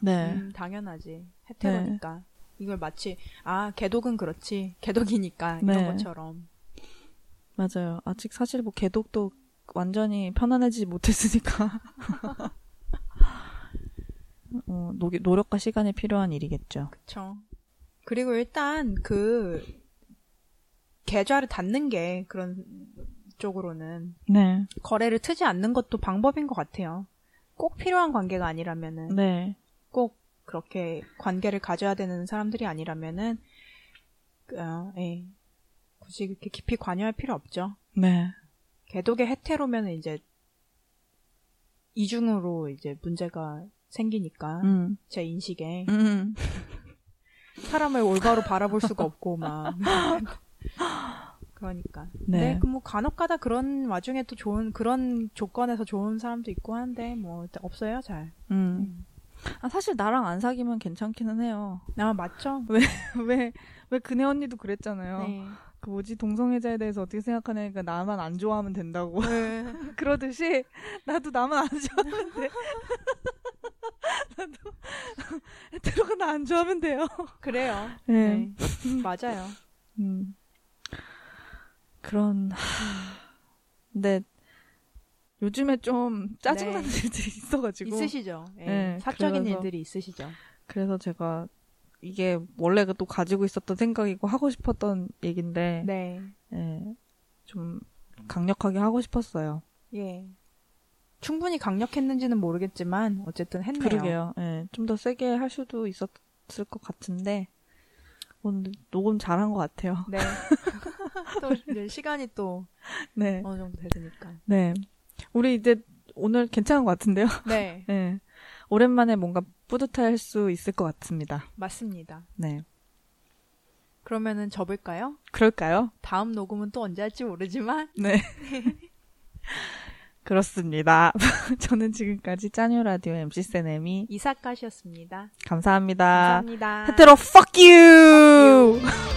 네. 음, 당연하지 헤테로니까. 네. 이걸 마치 아 개독은 그렇지 개독이니까 이런 네. 것처럼. 맞아요. 아직 사실 뭐 개독도 완전히 편안해지지 못했으니까 어, 노, 노력과 시간이 필요한 일이겠죠. 그렇죠. 그리고 일단 그 계좌를 닫는 게 그런 쪽으로는 네. 거래를 트지 않는 것도 방법인 것 같아요. 꼭 필요한 관계가 아니라면은 네. 꼭 그렇게 관계를 가져야 되는 사람들이 아니라면은 어, 예. 굳이 그렇게 깊이 관여할 필요 없죠. 네. 개독의 헤테로면 이제 이중으로 이제 문제가 생기니까 음. 제 인식에 음. 사람을 올바로 바라볼 수가 없고 막 그러니까. 네. 그 뭐 간혹가다 그런 와중에 또 좋은 그런 조건에서 좋은 사람도 있고 한데 뭐 없어요 잘. 음. 음. 아, 사실 나랑 안 사귀면 괜찮기는 해요. 아, 맞죠? 왜, 왜, 왜 그네 언니도 그랬잖아요. 네. 그 뭐지, 동성애자에 대해서 어떻게 생각하냐니까 나만 안 좋아하면 된다고. 네. 그러듯이, 나도 나만 안 좋아하면 돼. 나도, 헤테로가 나 안 좋아하면 돼요. 그래요. 네. 네. 맞아요. 음. 그런, 근데, 요즘에 좀 짜증나는 네. 일들이 있어가지고 있으시죠. 네. 네. 사적인 그래서, 일들이 있으시죠. 그래서 제가 이게 원래 또 가지고 있었던 생각이고 하고 싶었던 얘긴데 네. 네. 좀 강력하게 하고 싶었어요. 예, 충분히 강력했는지는 모르겠지만 어쨌든 했네요. 그러게요. 네. 좀 더 세게 할 수도 있었을 것 같은데 오늘 녹음 잘한 것 같아요. 네. 또 이제 시간이 또 네. 어느 정도 되니까. 네. 우리 이제 오늘 괜찮은 것 같은데요? 네. 네. 오랜만에 뭔가 뿌듯할 수 있을 것 같습니다. 맞습니다. 네. 그러면은 접을까요? 그럴까요? 다음 녹음은 또 언제 할지 모르지만. 네. 그렇습니다. 저는 지금까지 짜뉴 라디오 엠씨 세네미 이사카시였습니다. 감사합니다. 감사합니다. 헤테로 fuck you. Fuck you.